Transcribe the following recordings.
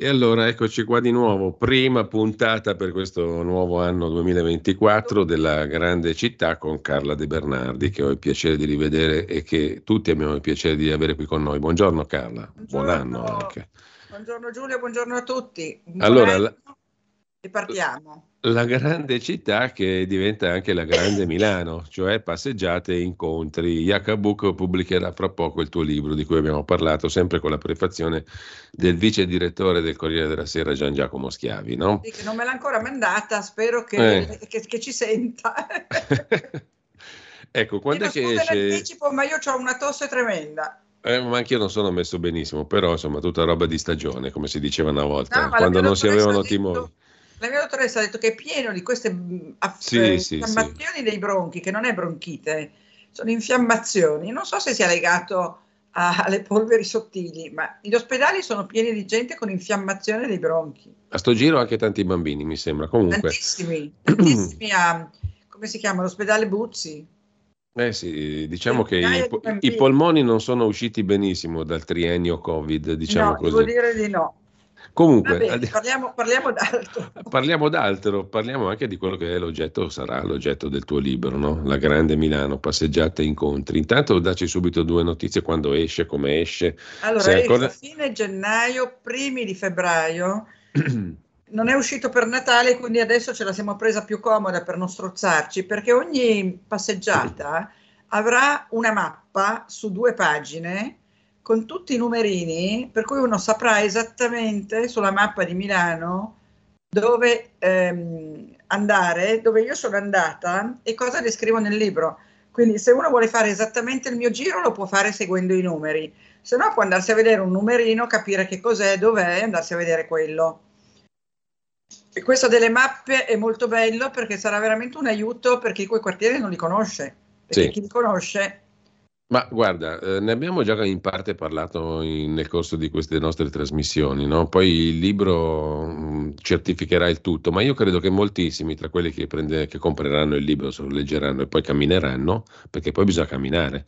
E allora eccoci qua di nuovo, prima puntata per questo nuovo anno 2024 della Grande Città con Carla De Bernardi, che ho il piacere di rivedere e che tutti abbiamo il piacere di avere qui con noi. Buongiorno Carla, buongiorno. Buon anno anche. Buongiorno Giulia, buongiorno a tutti. Allora, e partiamo. La Grande Città che diventa anche la Grande Milano, cioè passeggiate e incontri. Iacabuco pubblicherà fra poco il tuo libro di cui abbiamo parlato, sempre con la prefazione del vice direttore del Corriere della Sera Gian Giacomo Schiavi, no? Sì, che non me l'ha ancora mandata, spero che ci senta. Ecco, quando è che esce? L'anticipo, ma io ho una tosse tremenda. Ma anch'io non sono messo benissimo, però insomma tutta roba di stagione, come si diceva una volta, no, quando non si avevano timori. La mia dottoressa ha detto che è pieno di queste infiammazioni dei bronchi, che non è bronchite, sono infiammazioni. Non so se sia legato alle polveri sottili, ma gli ospedali sono pieni di gente con infiammazione dei bronchi. A sto giro anche tanti bambini, mi sembra. Comunque. Tantissimi a, come si chiama, l'ospedale Buzzi. Sì, diciamo che i polmoni non sono usciti benissimo dal triennio Covid, diciamo così. Devo dire di no. Comunque, bene, parliamo d'altro. Parliamo anche di quello che è l'oggetto del tuo libro, no? La Grande Milano, passeggiate e incontri. Intanto dacci subito due notizie, quando esce, come esce. Allora, a fine gennaio, primi di febbraio, non è uscito per Natale, quindi adesso ce la siamo presa più comoda per non strozzarci, perché ogni passeggiata avrà una mappa su 2 pagine, con tutti i numerini, per cui uno saprà esattamente sulla mappa di Milano dove andare, dove io sono andata e cosa descrivo nel libro. Quindi se uno vuole fare esattamente il mio giro lo può fare seguendo i numeri, se no può andarsi a vedere un numerino, capire che cos'è, dov'è e andarsi a vedere quello. E questo delle mappe è molto bello perché sarà veramente un aiuto per chi quei quartieri non li conosce, perché chi li conosce... Ma guarda, ne abbiamo già in parte parlato nel corso di queste nostre trasmissioni, no? Poi il libro certificherà il tutto, ma io credo che moltissimi tra quelli che compreranno il libro, se lo leggeranno e poi cammineranno, perché poi bisogna camminare.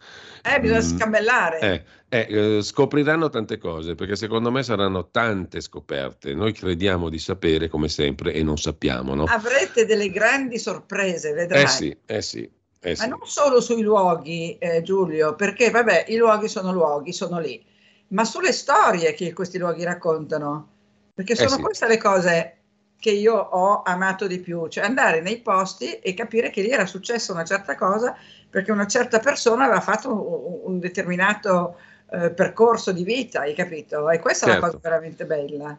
Bisogna scammellare. Scopriranno tante cose, perché secondo me saranno tante scoperte. Noi crediamo di sapere come sempre e non sappiamo, no? Avrete delle grandi sorprese, vedrai. Eh sì. Ma non solo sui luoghi, Giulio, perché vabbè, i luoghi, sono lì, ma sulle storie che questi luoghi raccontano, perché sono queste le cose che io ho amato di più, cioè andare nei posti e capire che lì era successa una certa cosa perché una certa persona aveva fatto un determinato percorso di vita, hai capito? E questa è una cosa veramente bella.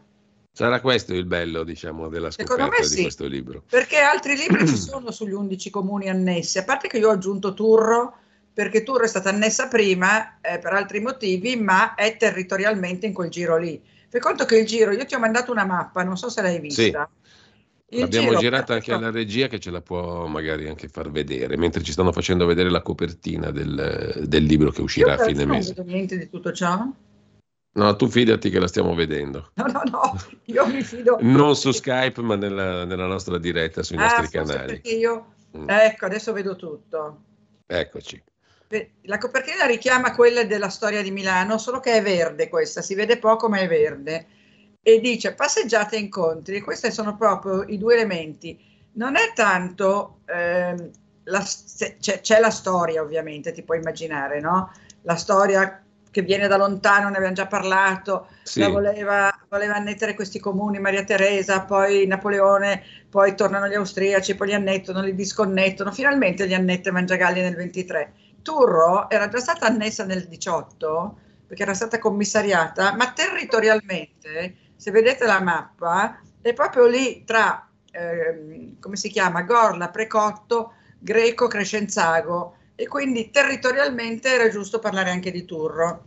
Sarà questo il bello, diciamo, della scoperta di questo libro. Perché altri libri ci sono sugli 11 comuni annessi, a parte che io ho aggiunto Turro, perché Turro è stata annessa prima per altri motivi, ma è territorialmente in quel giro lì. Per conto che il giro, io ti ho mandato una mappa, non so se l'hai vista. Sì, l'abbiamo girata anche alla regia che ce la può magari anche far vedere, mentre ci stanno facendo vedere la copertina del libro che uscirà a fine mese. Non vedo niente di tutto ciò? No, tu fidati che la stiamo vedendo. No, io mi fido. Non su Skype, ma nella nostra diretta sui nostri canali. Perché io, ecco, adesso vedo tutto. Eccoci. La copertina richiama quella della storia di Milano, solo che è verde questa, si vede poco ma è verde. E dice passeggiate e incontri, e questi sono proprio i 2 elementi. Non è tanto, c'è la storia ovviamente, ti puoi immaginare, no? La storia... che viene da lontano, ne abbiamo già parlato, voleva annettere questi comuni, Maria Teresa, poi Napoleone, poi tornano gli austriaci, poi li annettono, li disconnettono, finalmente li annette Mangiagalli nel 23. Turro era già stata annessa nel 18, perché era stata commissariata, ma territorialmente, se vedete la mappa, è proprio lì tra, come si chiama, Gorla, Precotto, Greco, Crescenzago, e quindi territorialmente era giusto parlare anche di Turro.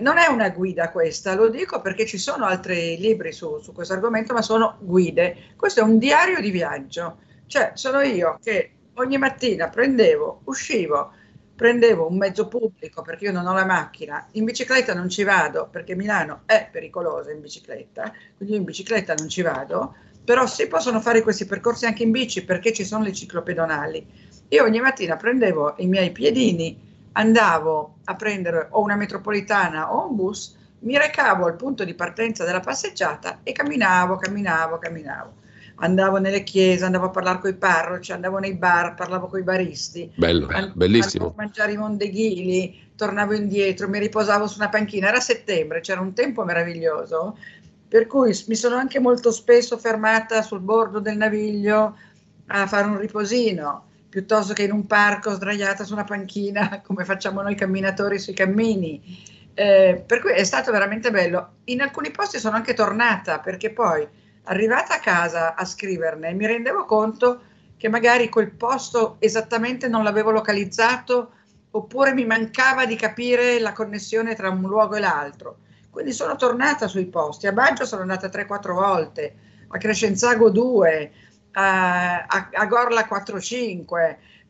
Non è una guida questa, lo dico perché ci sono altri libri su questo argomento, ma sono guide. Questo è un diario di viaggio, Cioè sono io che ogni mattina prendevo, uscivo, prendevo un mezzo pubblico perché io non ho la macchina, in bicicletta non ci vado perché Milano è pericolosa in bicicletta, quindi io in bicicletta non ci vado, però si possono fare questi percorsi anche in bici perché ci sono le ciclopedonali. Io ogni mattina prendevo i miei piedini, andavo a prendere o una metropolitana o un bus, mi recavo al punto di partenza della passeggiata e camminavo. Andavo nelle chiese, andavo a parlare con i parroci, andavo nei bar, parlavo con i baristi. Bello, bellissimo. Andavo a mangiare i mondeghili, tornavo indietro, mi riposavo su una panchina. Era settembre, c'era un tempo meraviglioso, per cui mi sono anche molto spesso fermata sul bordo del Naviglio a fare un riposino, piuttosto che in un parco sdraiata su una panchina, come facciamo noi camminatori sui cammini. Per cui è stato veramente bello. In alcuni posti sono anche tornata, perché poi arrivata a casa a scriverne mi rendevo conto che magari quel posto esattamente non l'avevo localizzato, oppure mi mancava di capire la connessione tra un luogo e l'altro. Quindi sono tornata sui posti. A Baggio sono andata 3-4 volte, a Crescenzago 2, a Gorla 4-5,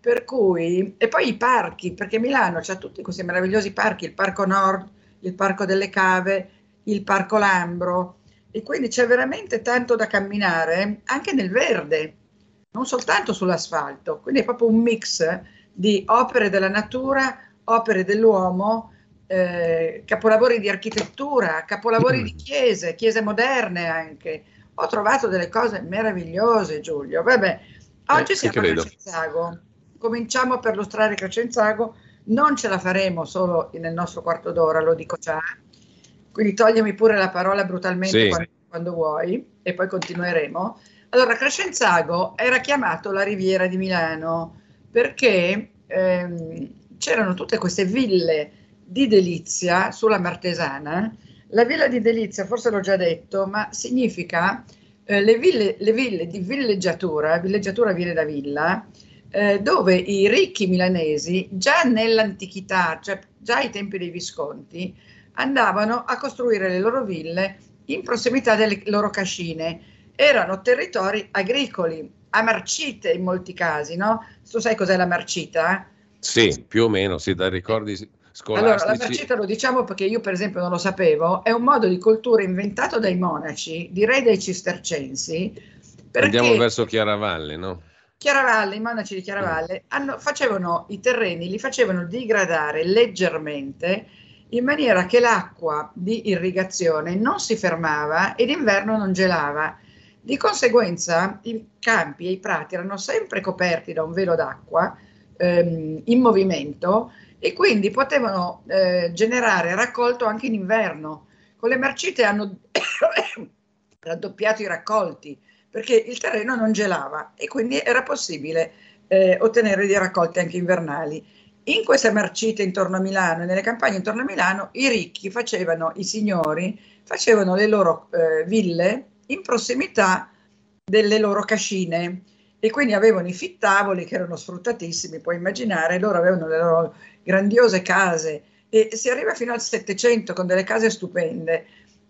per cui, e poi i parchi, perché Milano c'ha tutti questi meravigliosi parchi, il Parco Nord, il Parco delle Cave, il Parco Lambro, e quindi c'è veramente tanto da camminare anche nel verde, non soltanto sull'asfalto, quindi è proprio un mix di opere della natura, opere dell'uomo, capolavori di architettura, capolavori di chiese, chiese moderne anche. Ho trovato delle cose meravigliose, Giulio. Vabbè, oggi siamo a Crescenzago, cominciamo per illustrare Crescenzago, non ce la faremo solo nel nostro quarto d'ora, lo dico già, quindi toglimi pure la parola brutalmente quando vuoi e poi continueremo. Allora, Crescenzago era chiamato la Riviera di Milano perché c'erano tutte queste ville di delizia sulla Martesana. La villa di delizia, forse l'ho già detto, ma significa le ville di villeggiatura viene da villa, dove i ricchi milanesi già nell'antichità, cioè già ai tempi dei Visconti, andavano a costruire le loro ville in prossimità delle loro cascine. Erano territori agricoli, a marcite in molti casi, no? Tu sai cos'è la marcita? Sì, più o meno, sì, da ricordi. Allora, la marcita, lo diciamo perché io per esempio non lo sapevo, è un modo di cultura inventato dai monaci, direi dai cistercensi. Andiamo verso Chiaravalle, no? Chiaravalle, i monaci di Chiaravalle facevano i terreni, li facevano digradare leggermente in maniera che l'acqua di irrigazione non si fermava e d'inverno non gelava. Di conseguenza i campi e i prati erano sempre coperti da un velo d'acqua in movimento, e quindi potevano generare raccolto anche in inverno. Con le marcite hanno raddoppiato i raccolti, perché il terreno non gelava e quindi era possibile ottenere dei raccolti anche invernali. In queste marcite intorno a Milano e nelle campagne intorno a Milano i ricchi facevano, i signori facevano le loro ville in prossimità delle loro cascine, e quindi avevano i fittavoli che erano sfruttatissimi, puoi immaginare, loro avevano le loro grandiose case, e si arriva fino al Settecento con delle case stupende.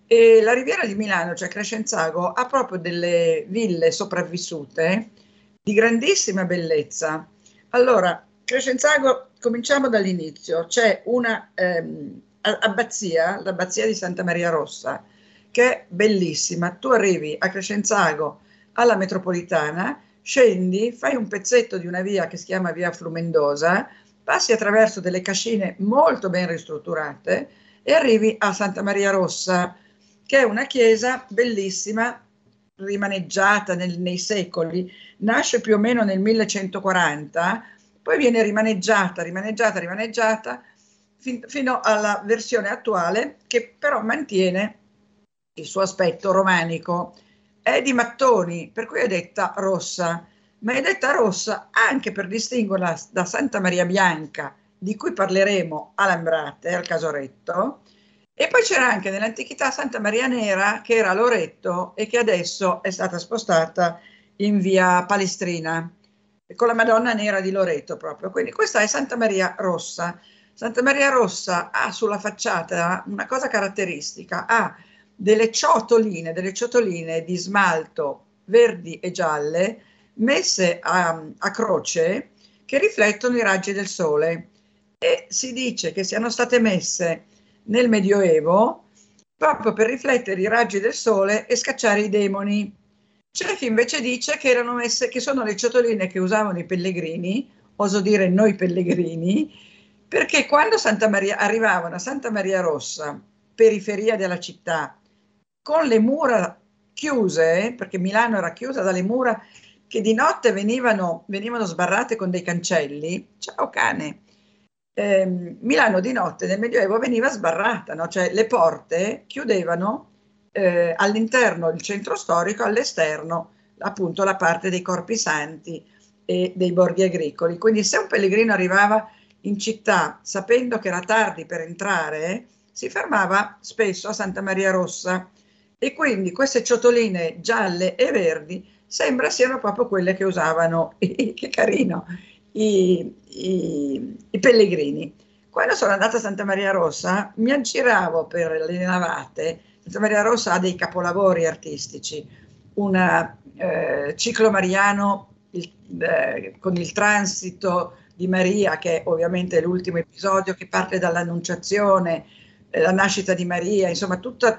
E la Riviera di Milano, cioè Crescenzago, ha proprio delle ville sopravvissute di grandissima bellezza. Allora, Crescenzago, cominciamo dall'inizio, c'è una abbazia, l'abbazia di Santa Maria Rossa, che è bellissima. Tu arrivi a Crescenzago alla metropolitana, scendi, fai un pezzetto di una via che si chiama Via Flumendosa, passi attraverso delle cascine molto ben ristrutturate e arrivi a Santa Maria Rossa, che è una chiesa bellissima, rimaneggiata nei secoli, nasce più o meno nel 1140, poi viene rimaneggiata fino alla versione attuale, che però mantiene il suo aspetto romanico. È di mattoni, per cui è detta rossa, ma è detta rossa anche per distinguerla da Santa Maria Bianca, di cui parleremo a Lambrate, al Casoretto, e poi c'era anche nell'antichità Santa Maria Nera, che era a Loreto e che adesso è stata spostata in via Palestrina, con la Madonna Nera di Loreto proprio. Quindi questa è Santa Maria Rossa. Santa Maria Rossa ha sulla facciata una cosa caratteristica, ha delle ciotoline di smalto verdi e gialle messe a croce che riflettono i raggi del sole, e si dice che siano state messe nel Medioevo proprio per riflettere i raggi del sole e scacciare i demoni. C'è chi invece dice che erano messe, che sono le ciotoline che usavano i pellegrini, oso dire noi pellegrini, perché quando arrivavano a Santa Maria Rossa, periferia della città, con le mura chiuse, perché Milano era chiusa dalle mura che di notte venivano sbarrate con dei cancelli, ciao cane, Milano di notte nel Medioevo veniva sbarrata, no? Cioè le porte chiudevano all'interno il centro storico, all'esterno appunto la parte dei Corpi Santi e dei borghi agricoli. Quindi se un pellegrino arrivava in città sapendo che era tardi per entrare, si fermava spesso a Santa Maria Rossa, e quindi queste ciotoline gialle e verdi sembra siano proprio quelle che usavano, che carino, i pellegrini. Quando sono andata a Santa Maria Rossa mi aggiravo per le navate. Santa Maria Rossa ha dei capolavori artistici, una ciclo mariano con il transito di Maria, che è ovviamente l'ultimo episodio che parte dall'Annunciazione, la nascita di Maria, insomma tutte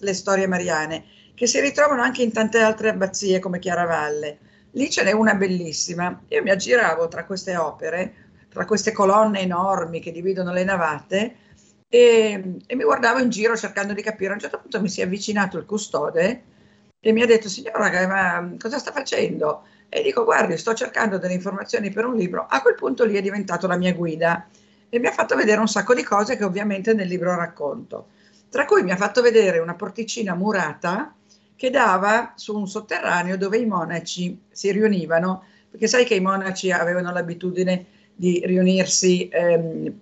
le storie mariane che si ritrovano anche in tante altre abbazie come Chiaravalle. Lì ce n'è una bellissima. Io mi aggiravo tra queste opere, tra queste colonne enormi che dividono le navate, e mi guardavo in giro cercando di capire. A un certo punto mi si è avvicinato il custode e mi ha detto: signora, ma cosa sta facendo? E dico: guardi, sto cercando delle informazioni per un libro. A quel punto lì è diventato la mia guida e mi ha fatto vedere un sacco di cose che ovviamente nel libro racconto, tra cui mi ha fatto vedere una porticina murata che dava su un sotterraneo dove i monaci si riunivano, perché sai che i monaci avevano l'abitudine di riunirsi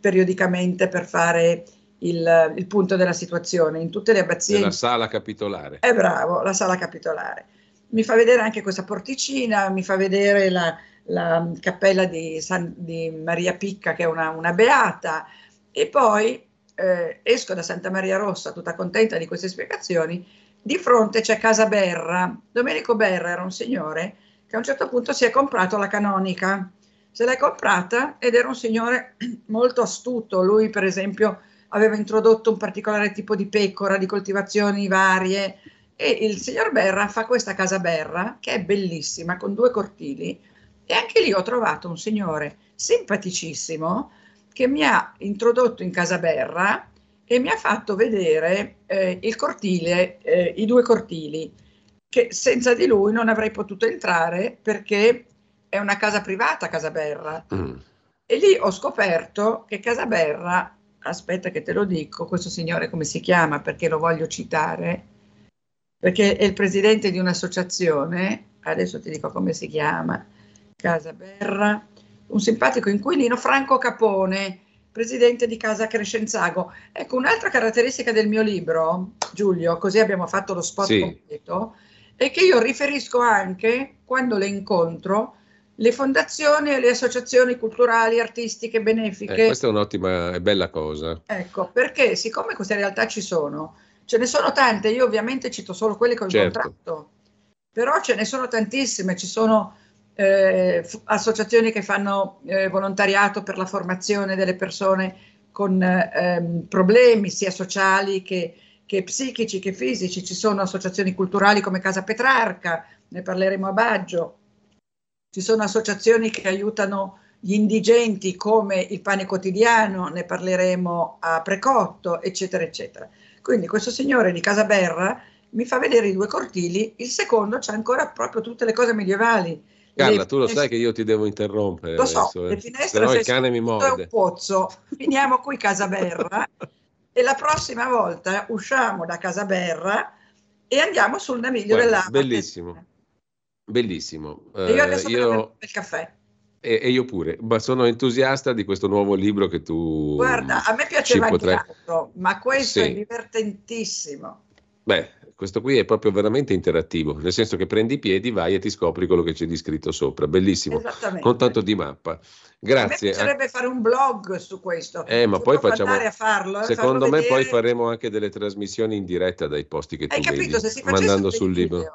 periodicamente per fare il punto della situazione in tutte le abbazie. La sala capitolare. È bravo, la sala capitolare. Mi fa vedere anche questa porticina, mi fa vedere la cappella di Maria Picca, che è una beata, e poi esco da Santa Maria Rossa tutta contenta di queste spiegazioni. Di fronte c'è Casa Berra. Domenico Berra era un signore che a un certo punto si è comprato la canonica, se l'è comprata, ed era un signore molto astuto. Lui per esempio aveva introdotto un particolare tipo di pecora, di coltivazioni varie, e il signor Berra fa questa Casa Berra che è bellissima, con 2 cortili, e anche lì ho trovato un signore simpaticissimo che mi ha introdotto in Casa Berra e mi ha fatto vedere il cortile, i 2 cortili, che senza di lui non avrei potuto entrare, perché è una casa privata Casa Berra. E lì ho scoperto che Casa Berra, aspetta che te lo dico, questo signore come si chiama, perché lo voglio citare, perché è il presidente di un'associazione, adesso ti dico come si chiama, Casa Berra, un simpatico inquilino, Franco Capone, presidente di Casa Crescenzago. Ecco, un'altra caratteristica del mio libro, Giulio, così abbiamo fatto lo spot completo, è che io riferisco anche, quando le incontro, le fondazioni e le associazioni culturali, artistiche, benefiche. Questa è un'ottima e bella cosa. Ecco, perché siccome queste realtà ci sono, ce ne sono tante, io ovviamente cito solo quelle che ho incontrato, però ce ne sono tantissime, ci sono associazioni che fanno volontariato per la formazione delle persone con problemi sia sociali che psichici che fisici, ci sono associazioni culturali come Casa Petrarca, ne parleremo a Baggio, ci sono associazioni che aiutano gli indigenti come il Pane Quotidiano, ne parleremo a Precotto, eccetera, eccetera. Quindi questo signore di Casa Berra mi fa vedere i 2 cortili, il secondo c'è ancora proprio tutte le cose medievali. Carla, tu lo sai che io ti devo interrompere. Lo so, adesso, le finestre, se il cane mi morde, è un pozzo. Finiamo qui Casa Berra e la prossima volta usciamo da Casa Berra e andiamo sul Naviglio della Martesana. Bellissimo, bellissimo. E io adesso prendo il caffè. E io pure, ma sono entusiasta di questo nuovo libro che tu... Guarda, a me piaceva anche altro, ma questo è divertentissimo. Beh, questo qui è proprio veramente interattivo, nel senso che prendi i piedi, vai e ti scopri quello che c'è di scritto sopra, bellissimo, con tanto di mappa. Grazie. A me piacerebbe fare un blog su questo. Ma poi facciamo, andare a farlo, secondo me poi faremo anche delle trasmissioni in diretta dai posti che tu vedi, mandando sul libro.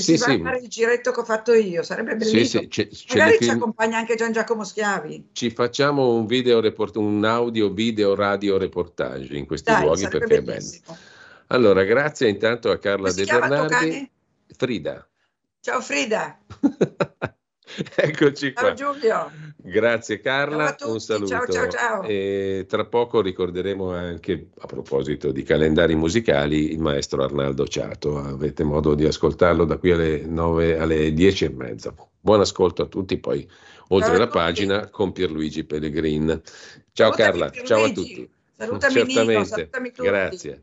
Sì, si va a fare il giretto che ho fatto io, sarebbe bellissimo. Magari ci accompagna anche Gian Giacomo Schiavi. Ci facciamo un audio, video, radio reportage in questi luoghi, perché bellissimo. È bello. Allora, grazie intanto a Carla De Bernardi. Frida. Ciao Frida. Eccoci qua. Ciao Giulio. Grazie Carla, un saluto. Ciao. E tra poco ricorderemo anche, a proposito di calendari musicali, il maestro Arnaldo Ciato. Avete modo di ascoltarlo da qui alle 9, alle 10 e mezza. Buon ascolto a tutti, poi oltre la pagina con Pierluigi Pellegrin. Ciao Carla, ciao a tutti. Salutami Nino, salutami tutti. Grazie.